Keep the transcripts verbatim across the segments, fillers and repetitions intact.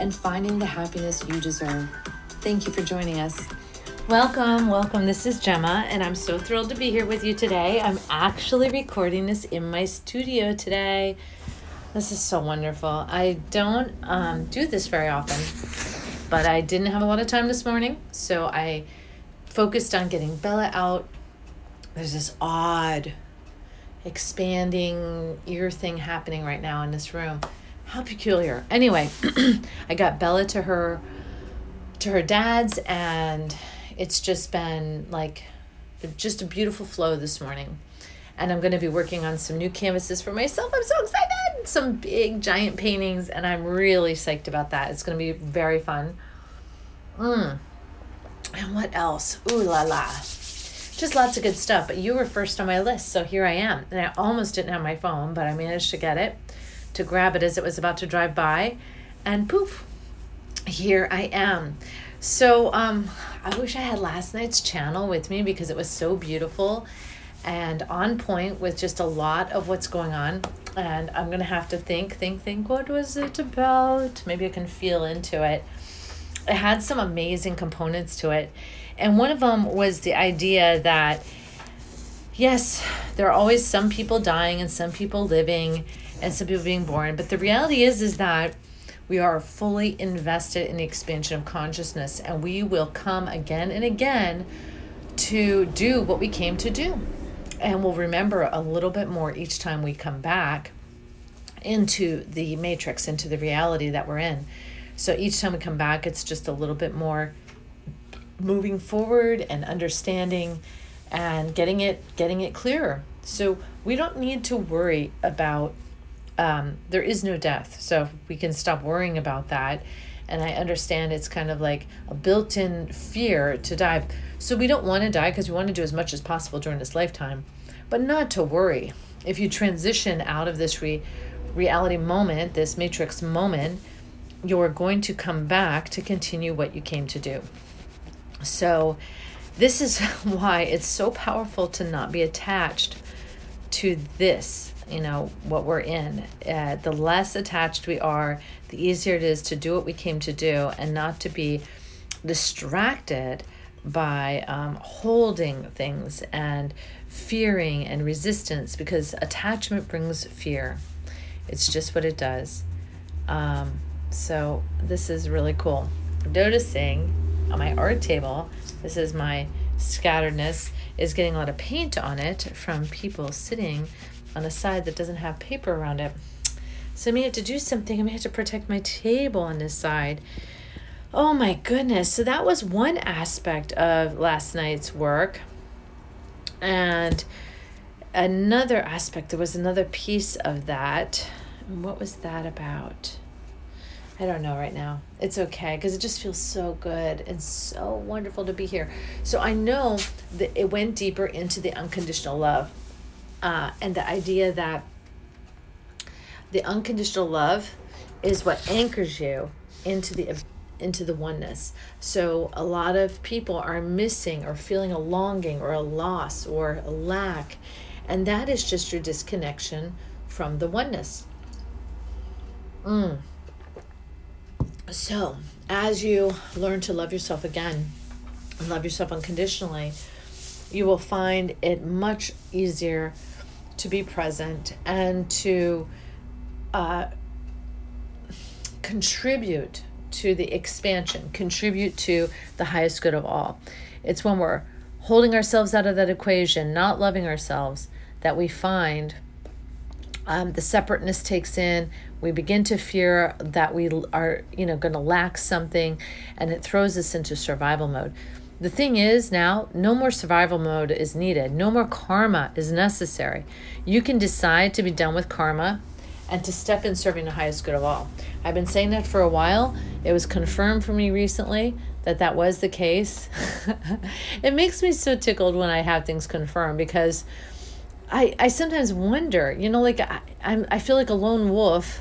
and finding the happiness you deserve. Thank you for joining us. Welcome, welcome. This is Gemma, and I'm so thrilled to be here with you today. I'm actually recording this in my studio today. This is so wonderful. I don't um, do this very often, but I didn't have a lot of time this morning, so I focused on getting Bella out. There's this odd, expanding ear thing happening right now in this room. How peculiar. Anyway, I got Bella to her to her dad's, and it's just been like just a beautiful flow this morning. And I'm going to be working on some new canvases for myself. I'm so excited. Some big giant paintings, and I'm really psyched about that. It's going to be very fun. Mm. And what else? Ooh la la. Just lots of good stuff, but you were first on my list, so here I am. And I almost didn't have my phone, but I managed to get it, to grab it as it was about to drive by, and poof, here I am. So um, I wish I had last night's channel with me because it was so beautiful and on point with just a lot of what's going on. And I'm going to have to think, think, think, what was it about? Maybe I can feel into it. It had some amazing components to it. And one of them was the idea that, yes, there are always some people dying and some people living and some people being born. But the reality is, is that we are fully invested in the expansion of consciousness, and we will come again and again to do what we came to do. And we'll remember a little bit more each time we come back into the matrix, into the reality that we're in. So each time we come back, it's just a little bit more moving forward and understanding and getting it getting it clearer. So we don't need to worry about um there is no death. So we can stop worrying about that. And I understand it's kind of like a built-in fear to die. So we don't want to die because we want to do as much as possible during this lifetime, but not to worry. If you transition out of this re- reality moment, this matrix moment, you're going to come back to continue what you came to do. So this is why it's so powerful to not be attached to this, you know, what we're in. Uh, the less attached we are, the easier it is to do what we came to do and not to be distracted by um, holding things and fearing and resistance, because attachment brings fear. It's just what it does. Um, so this is really cool. Noticing on my art table, this is my scatteredness, is getting a lot of paint on it from people sitting on a side that doesn't have paper around it. So I may have to do something. I may have to protect my table on this side. Oh my goodness. So that was one aspect of last night's work. And another aspect, there was another piece of that. What was that about? I don't know right now. It's okay, because it just feels so good and so wonderful to be here. So I know that it went deeper into the unconditional love, uh, and the idea that the unconditional love is what anchors you into the into the oneness. So a lot of people are missing or feeling a longing or a loss or a lack, and that is just your disconnection from the oneness. Mm. So as you learn to love yourself again and love yourself unconditionally, you will find it much easier to be present and to uh, contribute to the expansion, contribute to the highest good of all. It's when we're holding ourselves out of that equation, not loving ourselves, that we find um, the separateness takes in. We begin to fear that we are, you know, going to lack something, and it throws us into survival mode. The thing is now, no more survival mode is needed. No more karma is necessary. You can decide to be done with karma and to step in serving the highest good of all. I've been saying that for a while. It was confirmed for me recently that that was the case. It makes me so tickled when I have things confirmed, because I I sometimes wonder, you know, like I, I'm, I feel like a lone wolf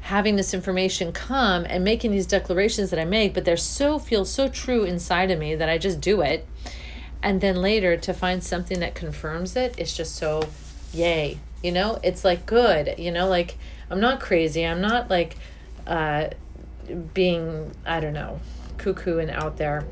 having this information come and making these declarations that I make, but they're so, feel so true inside of me that I just do it. And then later to find something that confirms it, it's just so yay, you know, it's like good, you know, like I'm not crazy. I'm not like uh, being, I don't know, cuckoo and out there.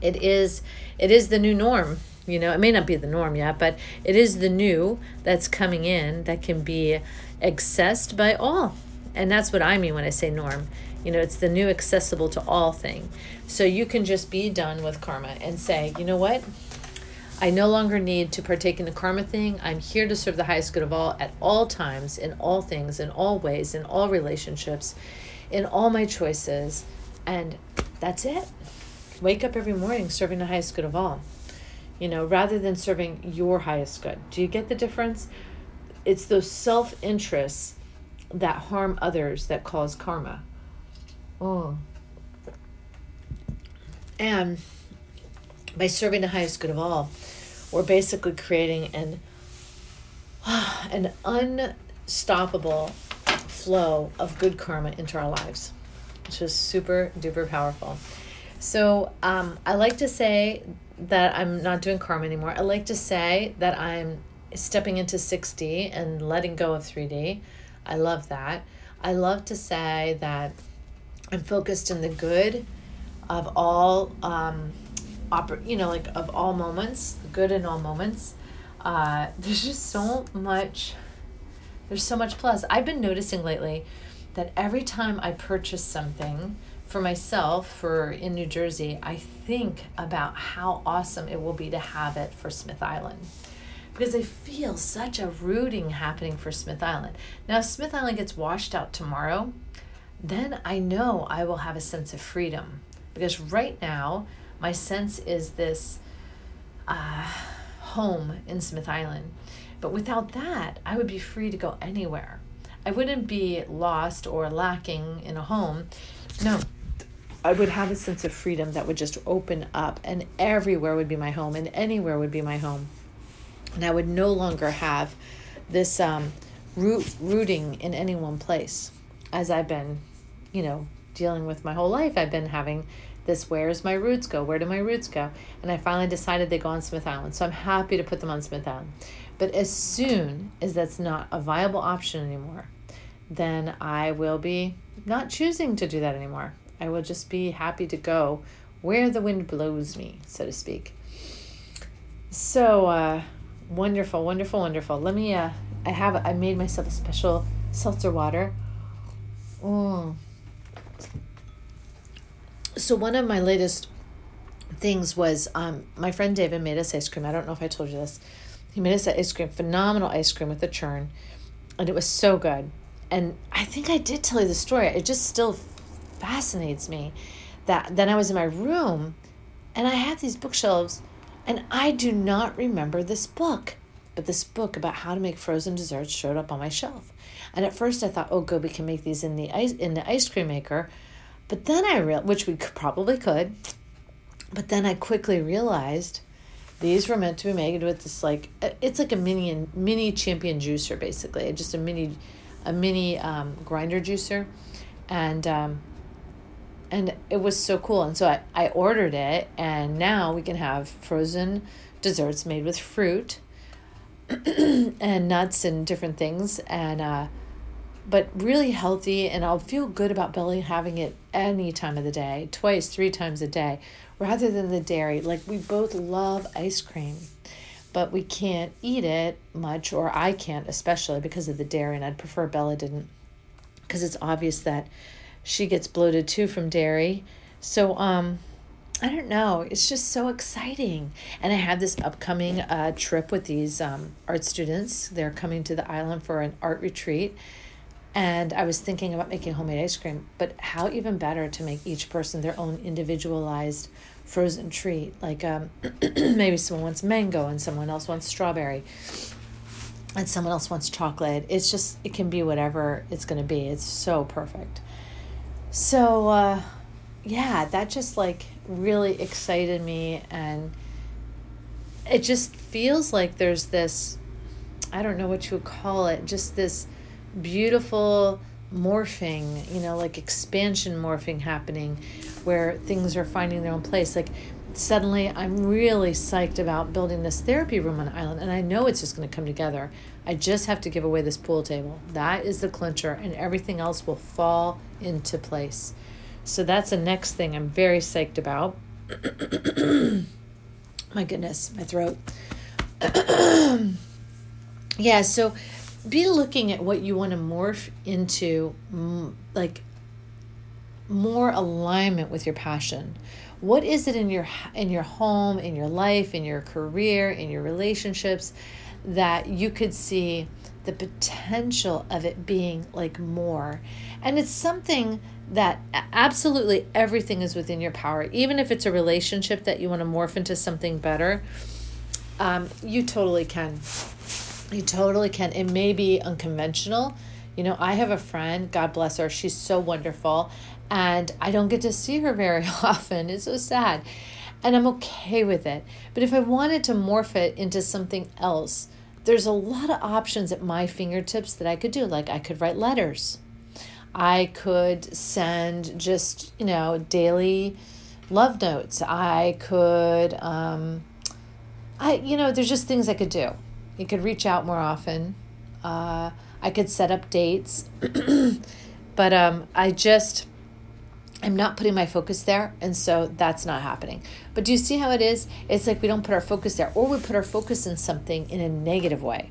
It is, it is the new norm. You know, it may not be the norm yet, but it is the new that's coming in that can be accessed by all. And that's what I mean when I say norm. You know, it's the new accessible to all thing. So you can just be done with karma and say, you know what? I no longer need to partake in the karma thing. I'm here to serve the highest good of all at all times, in all things, in all ways, in all relationships, in all my choices. And that's it. Wake up every morning serving the highest good of all, you know, rather than serving your highest good. Do you get the difference? It's those self-interests that harm others that cause karma. Oh. And by serving the highest good of all, we're basically creating an, an unstoppable flow of good karma into our lives, which is super duper powerful. So um, I like to say that I'm not doing karma anymore. I like to say that I'm stepping into six D and letting go of three D. I love that. I love to say that I'm focused in the good of all, um, oper- you know, like of all moments, good in all moments. Uh, there's just so much, there's so much plus. I've been noticing lately that every time I purchase something for myself for in New Jersey, I think about how awesome it will be to have it for Smith Island. Because I feel such a rooting happening for Smith Island. Now, if Smith Island gets washed out tomorrow, then I know I will have a sense of freedom. Because right now, my sense is this uh, home in Smith Island. But without that, I would be free to go anywhere. I wouldn't be lost or lacking in a home. No, I would have a sense of freedom that would just open up, and everywhere would be my home, and anywhere would be my home. And I would no longer have this um, root, rooting in any one place, as I've been, you know, dealing with my whole life. I've been having this, where's my roots go? Where do my roots go? And I finally decided they go on Smith Island. So I'm happy to put them on Smith Island. But as soon as that's not a viable option anymore, then I will be not choosing to do that anymore. I will just be happy to go where the wind blows me, so to speak. So, uh, Wonderful, wonderful, wonderful. Let me, uh, I have, I made myself a special seltzer water. Mm. So one of my latest things was, um, my friend David made us ice cream. I don't know if I told you this. He made us ice cream, phenomenal ice cream with a churn. And it was so good. And I think I did tell you the story. It just still fascinates me that then I was in my room and I had these bookshelves. And I do not remember this book, but this book about how to make frozen desserts showed up on my shelf. And at first I thought, oh, good, we can make these in the ice in the ice cream maker. But then I real, which we could, probably could. But then I quickly realized these were meant to be made with this, like, it's like a mini mini champion juicer, basically, just a mini a mini um, grinder juicer, and. Um, And it was so cool. And so I, I ordered it. And now we can have frozen desserts made with fruit and nuts and different things. And uh, but really healthy. And I'll feel good about Bella having it any time of the day, twice, three times a day, rather than the dairy. Like, we both love ice cream, but we can't eat it much, or I can't, especially because of the dairy. And I'd prefer Bella didn't, because it's obvious that she gets bloated too from dairy. So, um, I don't know. It's just so exciting. And I have this upcoming uh, trip with these um, art students. They're coming to the island for an art retreat. And I was thinking about making homemade ice cream, but how even better to make each person their own individualized frozen treat. Like um, maybe someone wants mango and someone else wants strawberry. and someone else wants chocolate. It's just, it can be whatever it's going to be. It's so perfect. So, uh, yeah, that just like really excited me. And it just feels like there's this, I don't know what you would call it, just this beautiful morphing, you know, like expansion morphing happening where things are finding their own place. Like suddenly I'm really psyched about building this therapy room on the island, and I know it's just going to come together. I just have to give away this pool table. That is the clincher, and everything else will fall into place. So that's the next thing I'm very psyched about. My goodness, my throat. Yeah, so be looking at what you want to morph into, like more alignment with your passion. What is it in your in your home, in your life, in your career, in your relationships that you could see the potential of it being like more? And it's something that absolutely everything is within your power. Even if it's a relationship that you want to morph into something better, um, you totally can. You totally can. It may be unconventional. You know, I have a friend, God bless her, she's so wonderful, and I don't get to see her very often. It's so sad. And I'm okay with it. But if I wanted to morph it into something else, there's a lot of options at my fingertips that I could do. Like I could write letters. I could send just, you know, daily love notes. I could, um, I you know, there's just things I could do. You could reach out more often. Uh, I could set up dates. But um, I just, I'm not putting my focus there. And so that's not happening. But do you see how it is? It's like we don't put our focus there, or we put our focus in something in a negative way.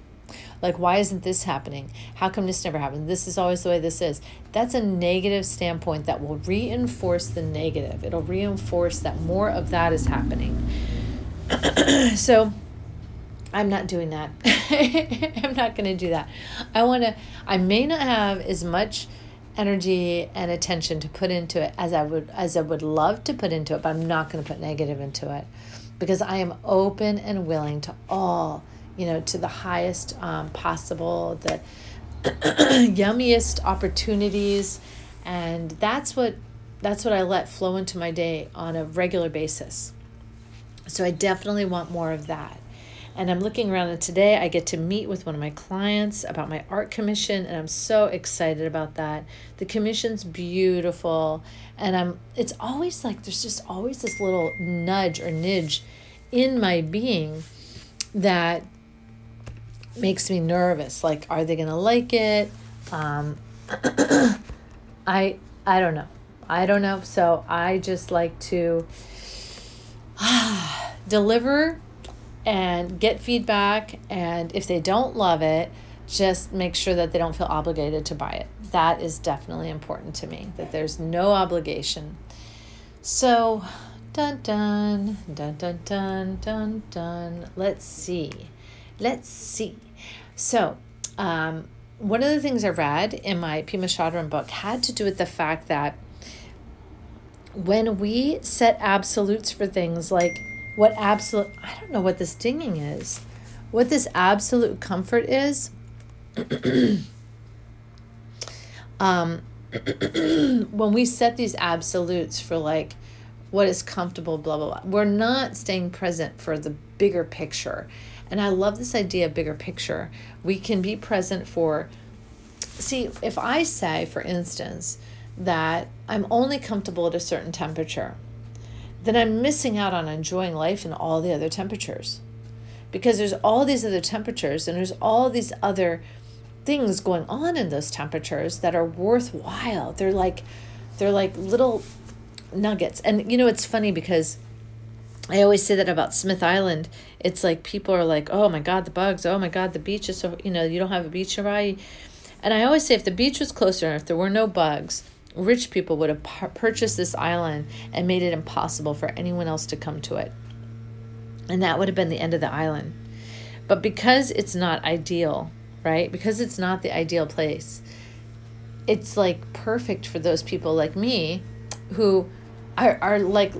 Like, why isn't this happening? How come this never happened? This is always the way this is. That's a negative standpoint that will reinforce the negative. It'll reinforce that more of that is happening. So I'm not doing that. I'm not going to do that. I want to, I may not have as much energy and attention to put into it as I would, as I would love to put into it, but I'm not going to put negative into it, because I am open and willing to all, you know, to the highest um, possible, the yummiest opportunities. And that's what, that's what I let flow into my day on a regular basis. So I definitely want more of that. And I'm looking around, and today I get to meet with one of my clients about my art commission, and I'm so excited about that. The commission's beautiful, and I'm it's always like there's just always this little nudge or nudge in my being that makes me nervous. Like, are they gonna like it? Um, I I don't know. I don't know. So I just like to ah, deliver and get feedback, and if they don't love it, just make sure that they don't feel obligated to buy it. That is definitely important to me, that there's no obligation. So, dun dun, dun dun dun dun dun. Let's see. Let's see. So, um, one of the things I read in my Pema Chödrön book had to do with the fact that when we set absolutes for things like What absolute, I don't know what this dinging is. What this absolute comfort is. um, when we set these absolutes for like what is comfortable, blah, blah, blah, we're not staying present for the bigger picture. And I love this idea of bigger picture. We can be present for, see, if I say, for instance, that I'm only comfortable at a certain temperature, then I'm missing out on enjoying life in all the other temperatures, because there's all these other temperatures and there's all these other things going on in those temperatures that are worthwhile. They're like, they're like little nuggets. And you know, it's funny because I always say that about Smith Island. It's like people are like, oh my God, the bugs. Oh my God, the beach is so, you know, you don't have a beach nearby. And I always say if the beach was closer, if there were no bugs, rich people would have purchased this island and made it impossible for anyone else to come to it. And that would have been the end of the island. But because it's not ideal, right? Because it's not the ideal place, it's like perfect for those people like me who are, are like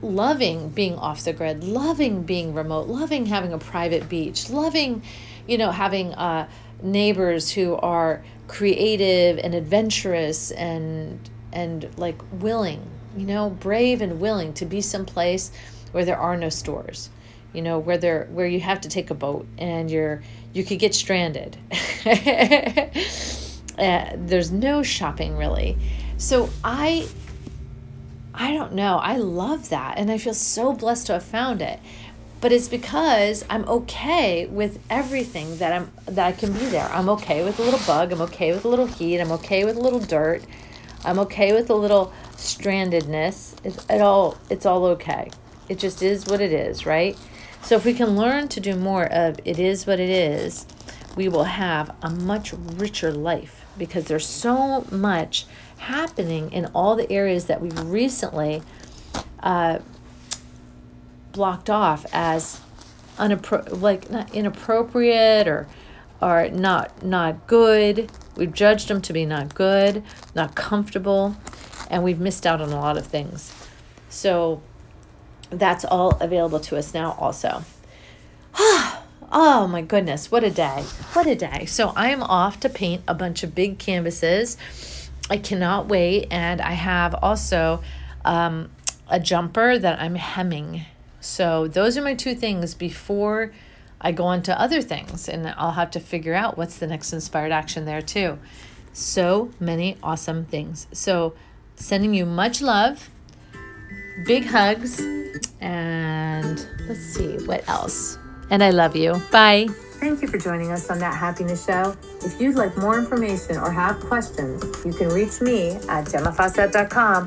loving being off the grid, loving being remote, loving having a private beach, loving, you know, having uh, neighbors who are creative and adventurous and and like willing, you know, brave and willing to be someplace where there are no stores, you know, where there where you have to take a boat and you're you could get stranded. Uh, there's no shopping really. So I, I don't know. I love that. And I feel so blessed to have found it, but it's because I'm okay with everything that I'm, that I can be there. I'm okay with a little bug. I'm okay with a little heat. I'm okay with a little dirt. I'm okay with a little strandedness. It's it all, it's all okay. It just is what it is, right? So if we can learn to do more of it is what it is, we will have a much richer life because there's so much happening in all the areas that we've recently uh, blocked off as unappro- like not inappropriate or or not not good. We've judged them to be not good, not comfortable, and we've missed out on a lot of things. So that's all available to us now also. Oh my goodness, what a day. What a day. So I am off to paint a bunch of big canvases. I cannot wait. And I have also um, a jumper that I'm hemming. So those are my two things before I go on to other things. And I'll have to figure out what's the next inspired action there too. So many awesome things. So sending you much love, big hugs, and let's see what else. And I love you. Bye. Thank you for joining us on That Happiness Show. If you'd like more information or have questions, you can reach me at gemma fawcett dot com